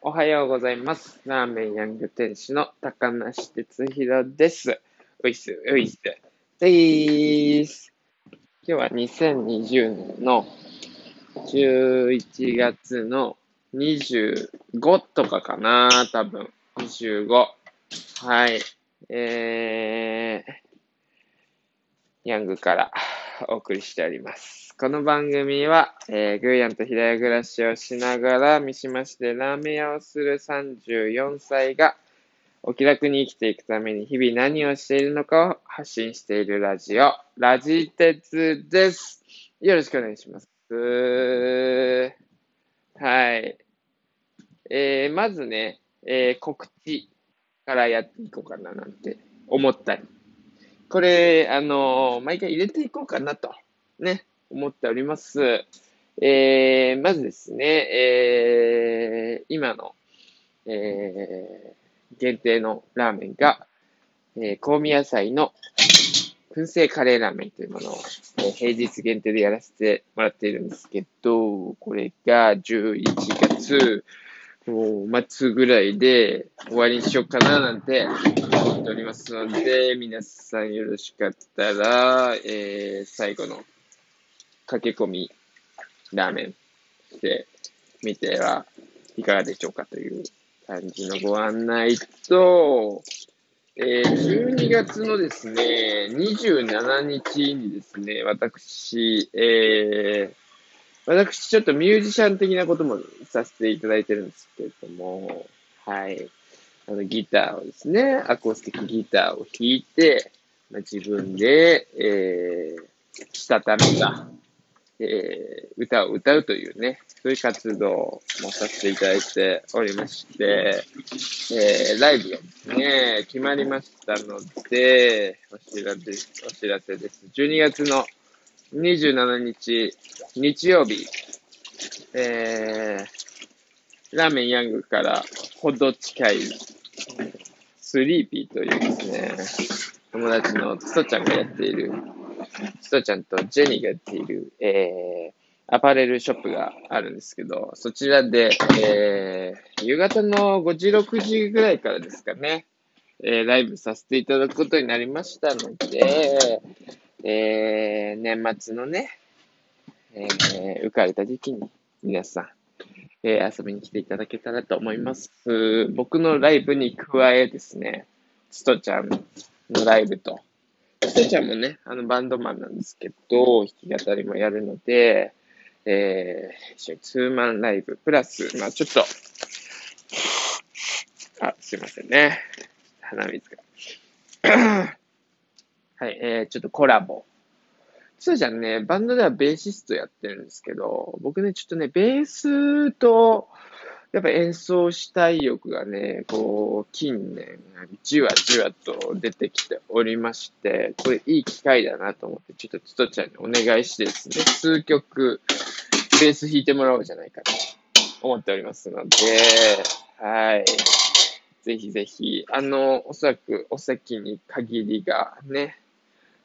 おはようございます。ラーメンヤング店主の高梨哲弘です。今日は2020年の11月の25とかかな、多分。25。はい。ヤングからお送りしております。この番組は、グーヤンと平屋暮らしをしながら三島市でラーメン屋をする34歳がお気楽に生きていくために日々何をしているのかを発信しているラジ鉄です。よろしくお願いします。はい。まずね、告知からやっていこうかななんて思ったり。これ、毎回入れていこうかなと、ね、思っております。まずですね、今の、限定のラーメンが、香味野菜の燻製カレーラーメンというものを、平日限定でやらせてもらっているんですけど、これが11月末ぐらいで終わりにしようかななんて思っておりますので、皆さんよろしかったら、最後の駆け込みラーメンしてみてはいかがでしょうかという感じのご案内と、12月のですね、27日にですね、私ちょっとミュージシャン的なこともさせていただいてるんですけれども、はい。ギターをですね、アコースティックギターを弾いて、自分で、したためた、歌を歌うというね、そういう活動もさせていただいておりまして、ライブがですね、決まりましたので、お知らせです。12月の27日、日曜日、ラーメンヤングからほど近い、スリーピーというですね、友達のつとちゃんがやっている、つとちゃんとジェニーがやっている、アパレルショップがあるんですけど、そちらで、夕方の5時、6時ぐらいからですかね、ライブさせていただくことになりましたので、年末のね、浮かれた時期に皆さん、遊びに来ていただけたらと思います。僕のライブに加えですね、つとちゃんのライブと、つとちゃんもね、バンドマンなんですけど、弾き語りもやるので、一緒にツーマンライブプラス、ちょっと、すいませんね。鼻水が。はい、ちょっとコラボ。つうちゃんね、バンドではベーシストやってるんですけど、僕ね、ちょっとね、ベースと、やっぱ演奏したい欲がね、近年、じわじわと出てきておりまして、これいい機会だなと思って、ちょっとつとちゃんにお願いしてですね、数曲、ベース弾いてもらおうじゃないかと思っておりますので、はい。ぜひぜひ、おそらくお席に限りがね、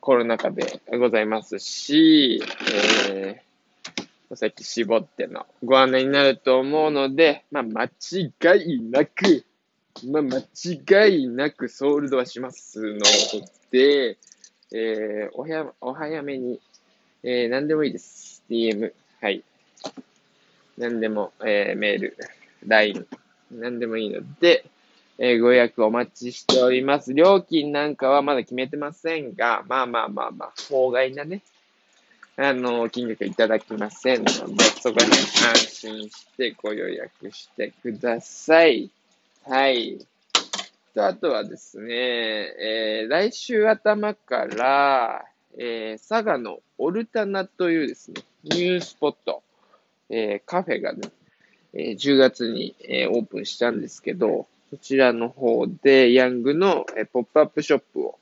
コロナ禍でございますし、お先絞ってのご案内になると思うので、間違いなくソールドはしますので、お早めに、何でもいいです。DM、はい。何でも、メール、LINE、何でもいいので、ご予約お待ちしております。料金なんかはまだ決めてませんが、法外なね、金額いただきませんので、そこに安心してご予約してください。はい。と、あとはですね、来週頭から、佐賀のオルタナというですね、ニュースポット、カフェがね、10月に、オープンしたんですけど、そちらの方で、ヤングのポップアップショップを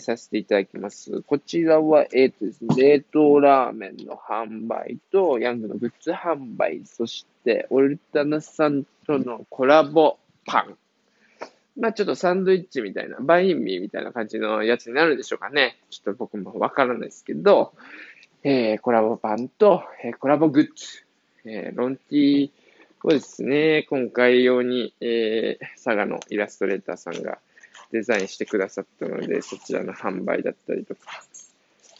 させていただきます。こちらは、ですね、冷凍ラーメンの販売と、ヤングのグッズ販売、そして、オルタナさんとのコラボパン。ちょっとサンドイッチみたいな、バインミーみたいな感じのやつになるでしょうかね。ちょっと僕もわからないですけど、コラボパンと、コラボグッズ、ロンティー、をですね、今回用に、佐賀のイラストレーターさんがデザインしてくださったので、そちらの販売だったりとか、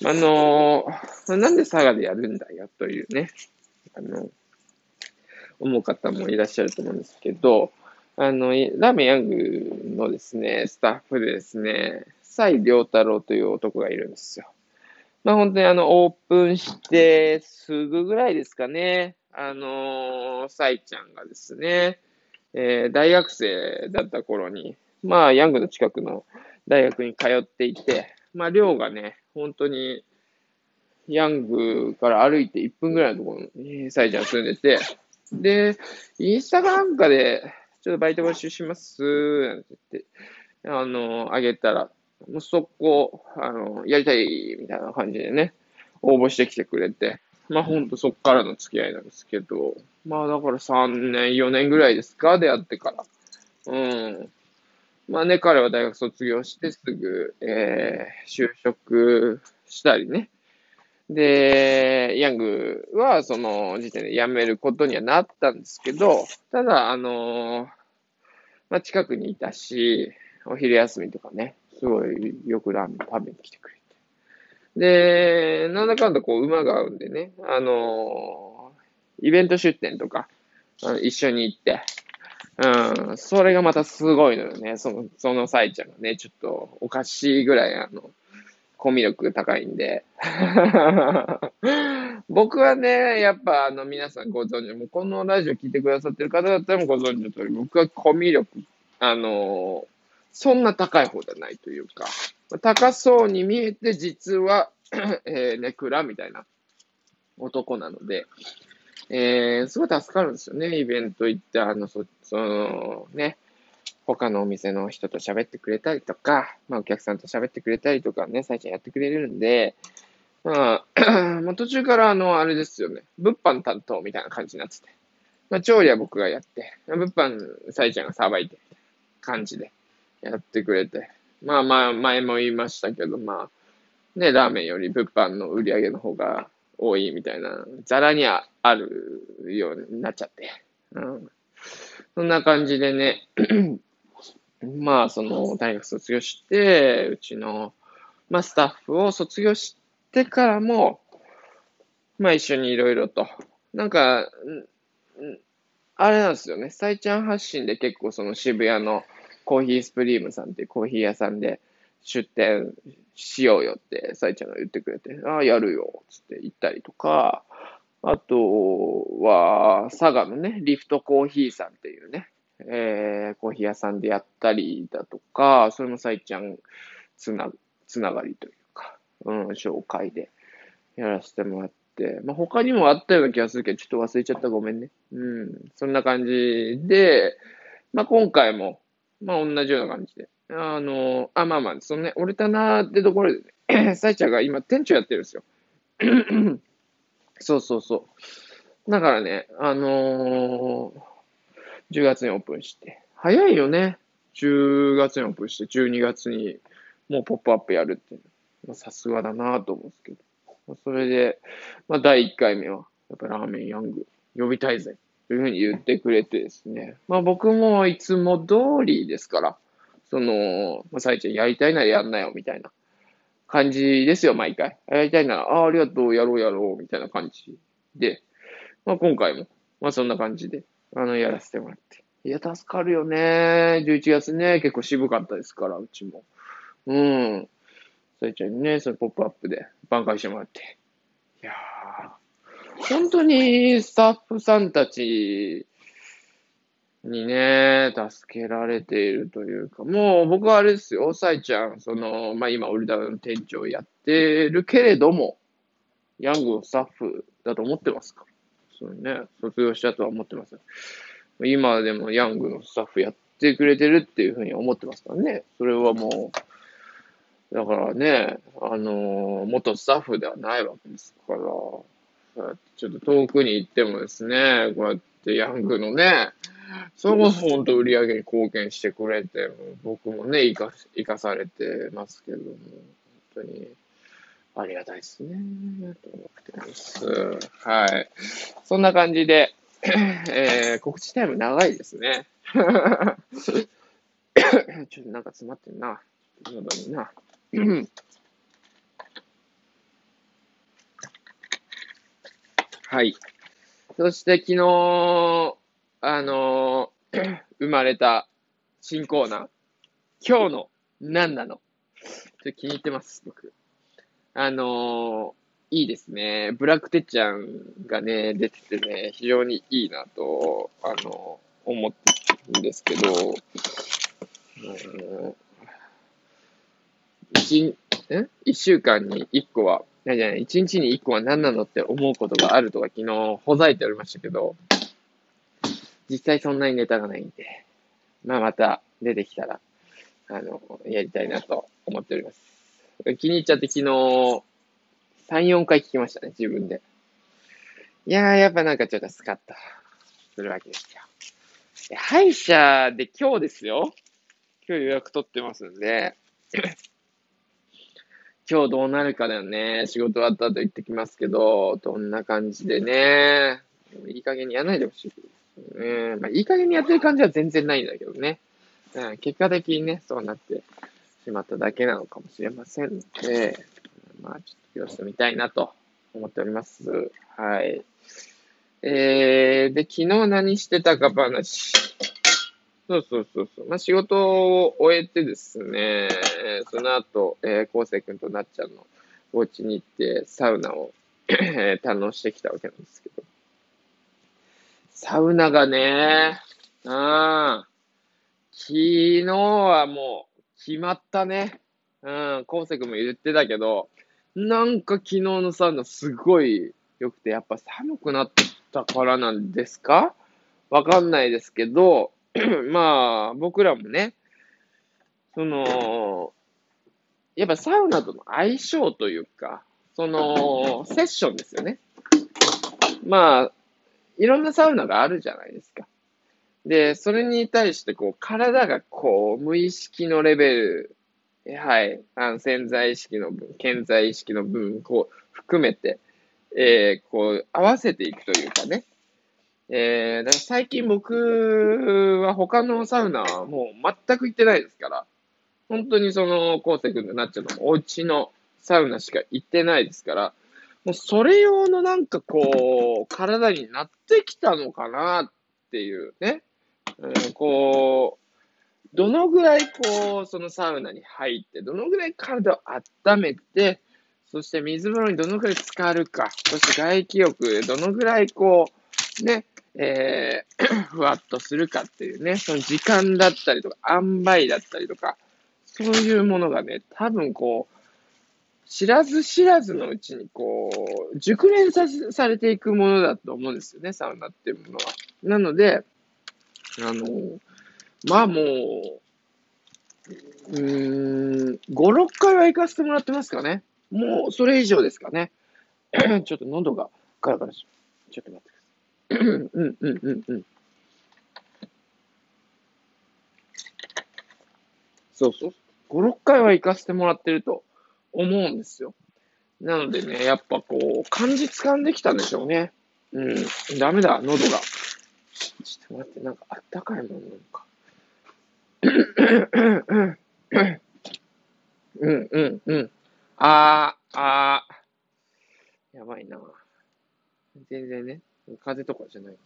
なんで佐賀でやるんだよというね、思う方もいらっしゃると思うんですけど、ラーメンヤングのですね、スタッフでですね、蔡良太郎という男がいるんですよ。まあ本当にオープンしてすぐぐらいですかね、蔡ちゃんがですね、大学生だった頃に、まあヤングの近くの大学に通っていて、まあ寮がね、本当にヤングから歩いて1分ぐらいのところに蔡ちゃん住んでて、で、インスタかなんかで、ちょっとバイト募集します、なんて言って、あげたら、もう速攻、やりたい、みたいな感じでね、応募してきてくれて、まあほんとそっからの付き合いなんですけど、まあだから3年、4年ぐらいですか、出会ってから。うん。まあね、彼は大学卒業してすぐ、就職したりね。で、ヤングはその時点で辞めることにはなったんですけど、ただ、まあ、近くにいたし、お昼休みとかね、すごいよくラーメン食べに来てくれて。で、なんだかんだこう馬が合うんでね、イベント出店とか、一緒に行って、うん、それがまたすごいのよね、その蔡ちゃんがね、ちょっとおかしいぐらいコミュ力高いんで。僕はね、やっぱ皆さんご存知、もうこのラジオ聞いてくださってる方だったらもご存知の通り、僕はコミュ力、そんな高い方じゃないというか、高そうに見えて実は、ネクラみたいな男なので、すごい助かるんですよね、イベント行って、ね、他のお店の人と喋ってくれたりとか、まあお客さんと喋ってくれたりとかね、最近やってくれるんで、まあ、途中からあれですよね、物販担当みたいな感じになってて、まあ調理は僕がやって、物販、蔡ちゃんがさばいて、感じでやってくれて、まあまあ前も言いましたけど、まあ、ね、ラーメンより物販の売り上げの方が多いみたいな、ザラにあるようになっちゃって、うん、そんな感じでね、まあ、大学卒業して、うちの、まあ、スタッフを卒業してからも、まあ、一緒にいろいろと。なんか、あれなんですよね。蔡ちゃん発信で結構、渋谷のコーヒースプリームさんっていうコーヒー屋さんで出店しようよって、蔡ちゃんが言ってくれて、ああ、やるよ、つって行ったりとか、あとは、佐賀のね、リフトコーヒーさんっていうね、コーヒー屋さんでやったりだとか、それも蔡ちゃんつながりというか、うん、紹介でやらせてもらって、まあ、他にもあったような気がするけど、ちょっと忘れちゃったごめんね。うん、そんな感じで、まあ、今回も、まあ、同じような感じで、まあまあ、俺たなーってところで、ね、蔡ちゃんが今店長やってるんですよ。そうそうそう。だからね、10月にオープンして。早いよね。10月にオープンして、12月にもうポップアップやるっていう。まあ、さすがだなぁと思うんですけど。まあ、それで、まあ、第1回目は、やっぱラーメンヤング呼びたいぜ。というふうに言ってくれてですね。まあ僕もいつも通りですから、蔡ちゃんやりたいならやんなよ、みたいな感じですよ、毎回。やりたいなら、ありがとう、やろうやろう、みたいな感じで。まあ今回も、まあそんな感じで。やらせてもらって。いや、助かるよね。11月ね、結構渋かったですから、うちも。うん。蔡ちゃんにね、ポップアップで挽回してもらって。いやー、本当にスタッフさんたちにね、助けられているというか、もう僕はあれですよ、蔡ちゃん、まあ、今、オルダーの店長やってるけれども、ヤングのスタッフだと思ってますか？そうね、卒業したとは思ってます。今でもヤングのスタッフやってくれてるっていうふうに思ってますからね。それはもう、だからね、元スタッフではないわけですから、そうやってちょっと遠くに行ってもですね、こうやってヤングのね、それこそ本当売り上げに貢献してくれて、僕もね、生かされてますけども、本当に。ありがたいですね。と思ってます。はい。そんな感じで、告知タイム長いですね。ちょっとなんか詰まってんな。喉にな。はい。そして昨日、生まれた新コーナー。今日の何なの？ちょっと気に入ってます、僕。いいですね。ブラックテッちゃんがね、出ててね、非常にいいなと、思ってるんですけど、一日に一個は何なのって思うことがあるとか昨日ほざいておりましたけど、実際そんなにネタがないんで、また出てきたら、やりたいなと思っております。気に入っちゃって昨日、3、4回聞きましたね、自分で。いやー、やっぱなんかちょっとスカッとするわけですよ。で、歯医者で今日ですよ。今日予約取ってますんで、今日どうなるかだよね。仕事終わった後行ってきますけど、どんな感じでね。いい加減にやらないでほしいですね。まあ、いい加減にやってる感じは全然ないんだけどね。結果的にね、そうなってしまっただけなのかもしれませんので、まあ、ちょっと様子見たいなと思っております。はい。で、昨日何してたか話。そう。まあ、仕事を終えてですね、その後、昴生くんとなっちゃんのお家に行って、サウナを堪能してきたわけなんですけど。サウナがね、昨日はもう決まったね。昴生くんも言ってたけど、なんか昨日のサウナすごい良くて、やっぱ寒くなったからなんですか？わかんないですけど、まあ、僕らもね、やっぱサウナとの相性というか、セッションですよね。まあ、いろんなサウナがあるじゃないですか。で、それに対して、体が無意識のレベル、はい、潜在意識の分、顕在意識の分、含めて、合わせていくというかね。だから最近僕は他のサウナはもう全く行ってないですから、本当に昴生くんとなっちゃうのお家のサウナしか行ってないですから、もうそれ用のなんか体になってきたのかなっていうね、どのぐらいそのサウナに入って、どのぐらい体を温めて、そして水風呂にどのぐらい浸かるか、そして外気浴でどのぐらいふわっとするかっていうね、その時間だったりとか、塩梅だったりとか、そういうものがね、多分知らず知らずのうちに熟練されていくものだと思うんですよね、サウナっていうものは。なので、まあもう、5、6回は行かせてもらってますかね。もうそれ以上ですかね。ちょっと喉がガラガラします。ちょっと待って。そう。5、6回は行かせてもらってると思うんですよ。なのでね、やっぱ感じ掴んできたんでしょうね。ダメだ、喉が。ちょっと待って、なんかあったかいものなんか。やばいな。全然ね。風とかじゃないんで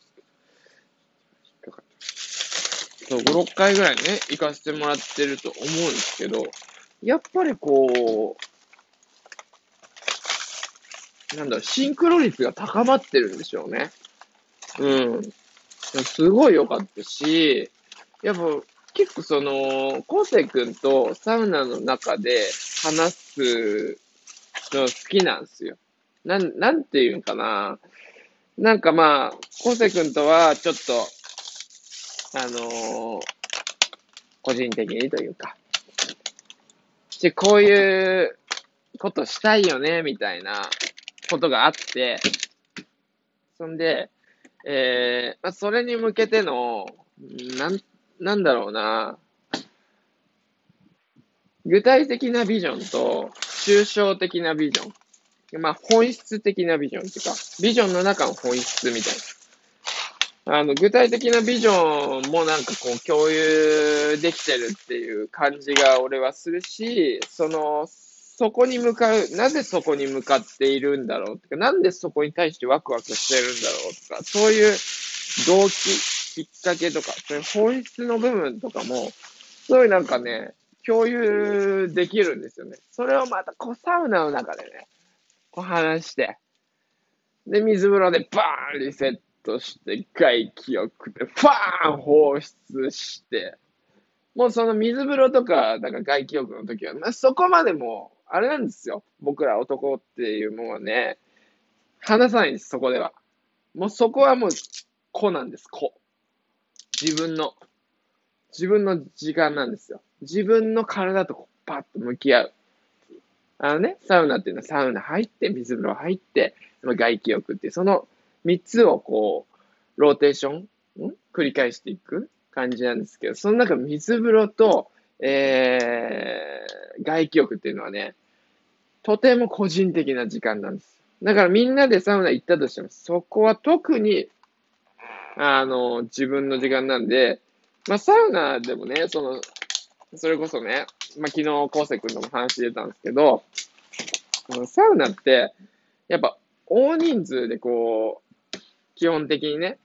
すけど。そう、5、6回ぐらいね、行かせてもらってると思うんですけど、やっぱりシンクロ率が高まってるんでしょうね。すごい良かったし、やっぱ結構昴生くんとサウナの中で話すの好きなんですよ。なんていうのかな。なんかまあ、昴生くんとはちょっと、個人的にというか、こういうことしたいよね、みたいなことがあって、そんで、それに向けての、なんだろうな、具体的なビジョンと、抽象的なビジョン。本質的なビジョンというか、ビジョンの中の本質みたい具体的なビジョンもなんかこう共有できてるっていう感じが俺はするし、そこに向かう、なぜそこに向かっているんだろうとか、なんでそこに対してワクワクしてるんだろうとか、そういう動機、きっかけとか、そういう本質の部分とかも、すごいなんかね、共有できるんですよね。それをまたサウナの中でね、こう話して、で、水風呂でバーンリセットして、外気浴でファーン放出して、もうその水風呂とか、だから外気浴の時は、そこまでも、あれなんですよ。僕ら男っていうものはね、話さないんです、そこでは。もうそこはもう、子なんです、子。自分の時間なんですよ。自分の体とパッと向き合う。サウナっていうのはサウナ入って、水風呂入って、外気浴っていう、その3つをこう、ローテーション、繰り返していく感じなんですけど、その中水風呂と、外気浴っていうのはね、とても個人的な時間なんです。だからみんなでサウナ行ったとしても、そこは特に、自分の時間なんで、サウナでもね、それこそね、昨日、昴生君とも話出たんですけど、サウナって、やっぱ、大人数でこう、基本的にね、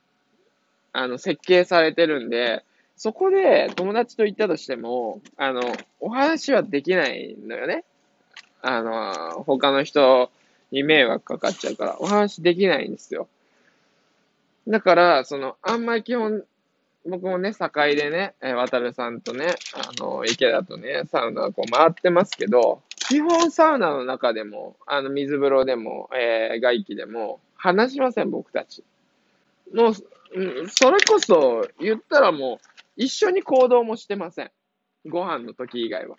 設計されてるんで、そこで友達と行ったとしても、お話はできないのよね。他の人に迷惑かかっちゃうから、お話できないんですよ。だから、あんまり基本、僕もね、境でね、渡るさんとね、池田とね、サウナをこう回ってますけど、基本サウナの中でも、水風呂でも、外気でも、話しません、僕たち。もう、それこそ、言ったらもう、一緒に行動もしてません。ご飯の時以外は。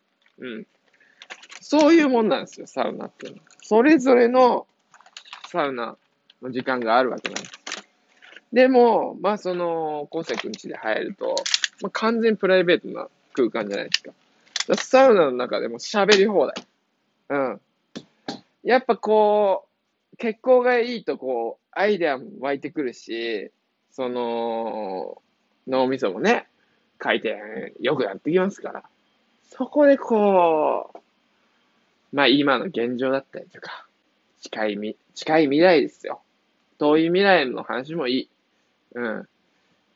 そういうもんなんですよ、サウナっていうのは。それぞれのサウナの時間があるわけなんです。でも、昴生君家で入ると、完全にプライベートな空間じゃないですか。サウナの中でも喋り放題。やっぱこう、血行がいいとこう、アイデアも湧いてくるし、脳みそもね、回転良くなってきますから。そこでこう、今の現状だったりとか、近い未来ですよ。遠い未来の話もいい。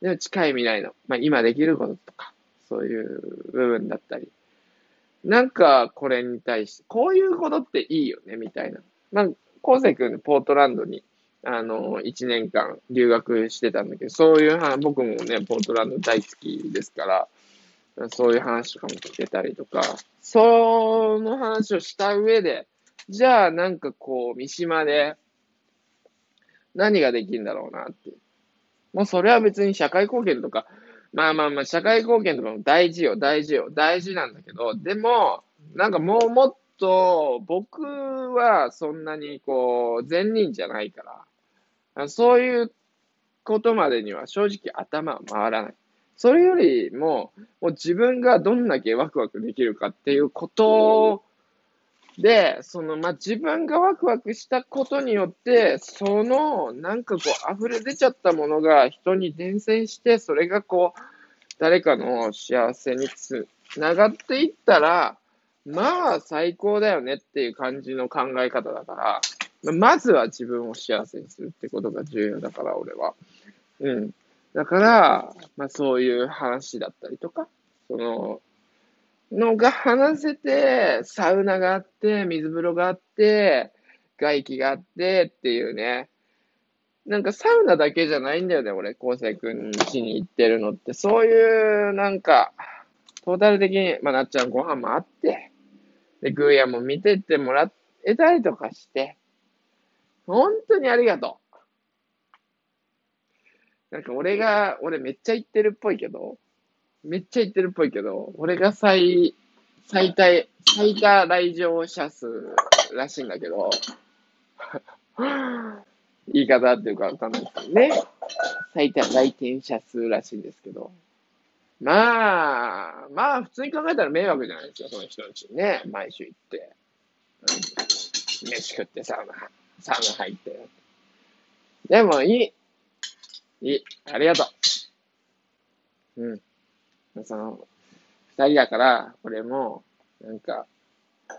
でも近い未来の、今できることとか、そういう部分だったり。なんか、これに対して、こういうことっていいよね、みたいな。昴生君、ポートランドに、1年間留学してたんだけど、そういう話、僕もね、ポートランド大好きですから、そういう話とかも聞けたりとか、その話をした上で、じゃあ、なんかこう、三島で、何ができるんだろうなって。もうそれは別に社会貢献とか、社会貢献とかも大事なんだけど、でも、なんかもっと、僕はそんなにこう、善人じゃないから、そういうことまでには正直頭は回らない。それよりも、もう自分がどんだけワクワクできるかっていうことで、自分がワクワクしたことによって、なんかこう、溢れ出ちゃったものが人に伝染して、それがこう、誰かの幸せにつながっていったら、最高だよねっていう感じの考え方だから、まずは自分を幸せにするってことが重要だから、俺は。だから、そういう話だったりとか、のが話せて、サウナがあって、水風呂があって、外気があってっていうね。なんかサウナだけじゃないんだよね、俺、昴生君家に行ってるのって。そういう、なんか、トータル的に、なっちゃんご飯もあって、で、グーヤも見てってもらえたりとかして、本当にありがとう。なんか俺めっちゃ行ってるっぽいけど、俺が最多来場者数らしいんだけど、言い方っていうかわかんないですけどね。最多来店者数らしいんですけど。普通に考えたら迷惑じゃないですか、その人のうちにね。毎週行って、飯食ってサウナ入って。でもいい、ありがとう。うん。その、二人だから、俺も、なんか、まあ、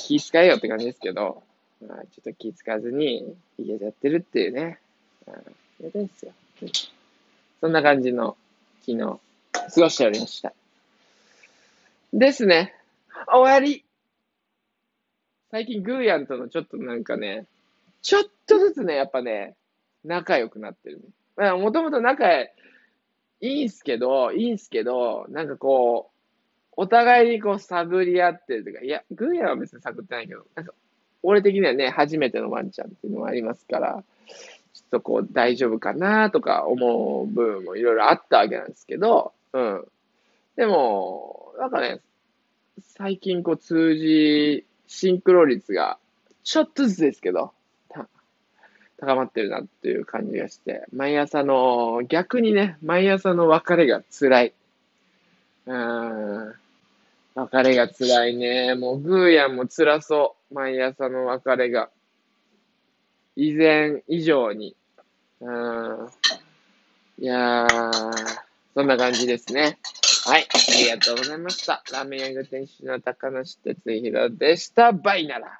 気遣えよって感じですけど、まあ、ちょっと気遣わずに、家でやってるっていうね。やりたいっすよ。そんな感じの、昨日、過ごしておりました。ですね。終わり。最近、グーヤンとのちょっとなんかね、ちょっとずつね、やっぱね、仲良くなってるね。まあ、もともと仲いいんすけど、なんかこう、お互いにこう探り合ってるとか、いや、グーヤンは別に探ってないけど、なんか、俺的にはね、初めてのワンちゃんっていうのもありますから、ちょっとこう、大丈夫かなとか思う部分もいろいろあったわけなんですけど、うん。でも、なんかね、最近こう、シンクロ率が、ちょっとずつですけど、高まってるなっていう感じがして、逆にね、毎朝の別れが辛い。別れが辛いね。もうグーヤンも辛そう。毎朝の別れが。以前以上に。いやー、そんな感じですね。はい、ありがとうございました。ラーメン屋具店主の高梨哲弘でした。バイなら。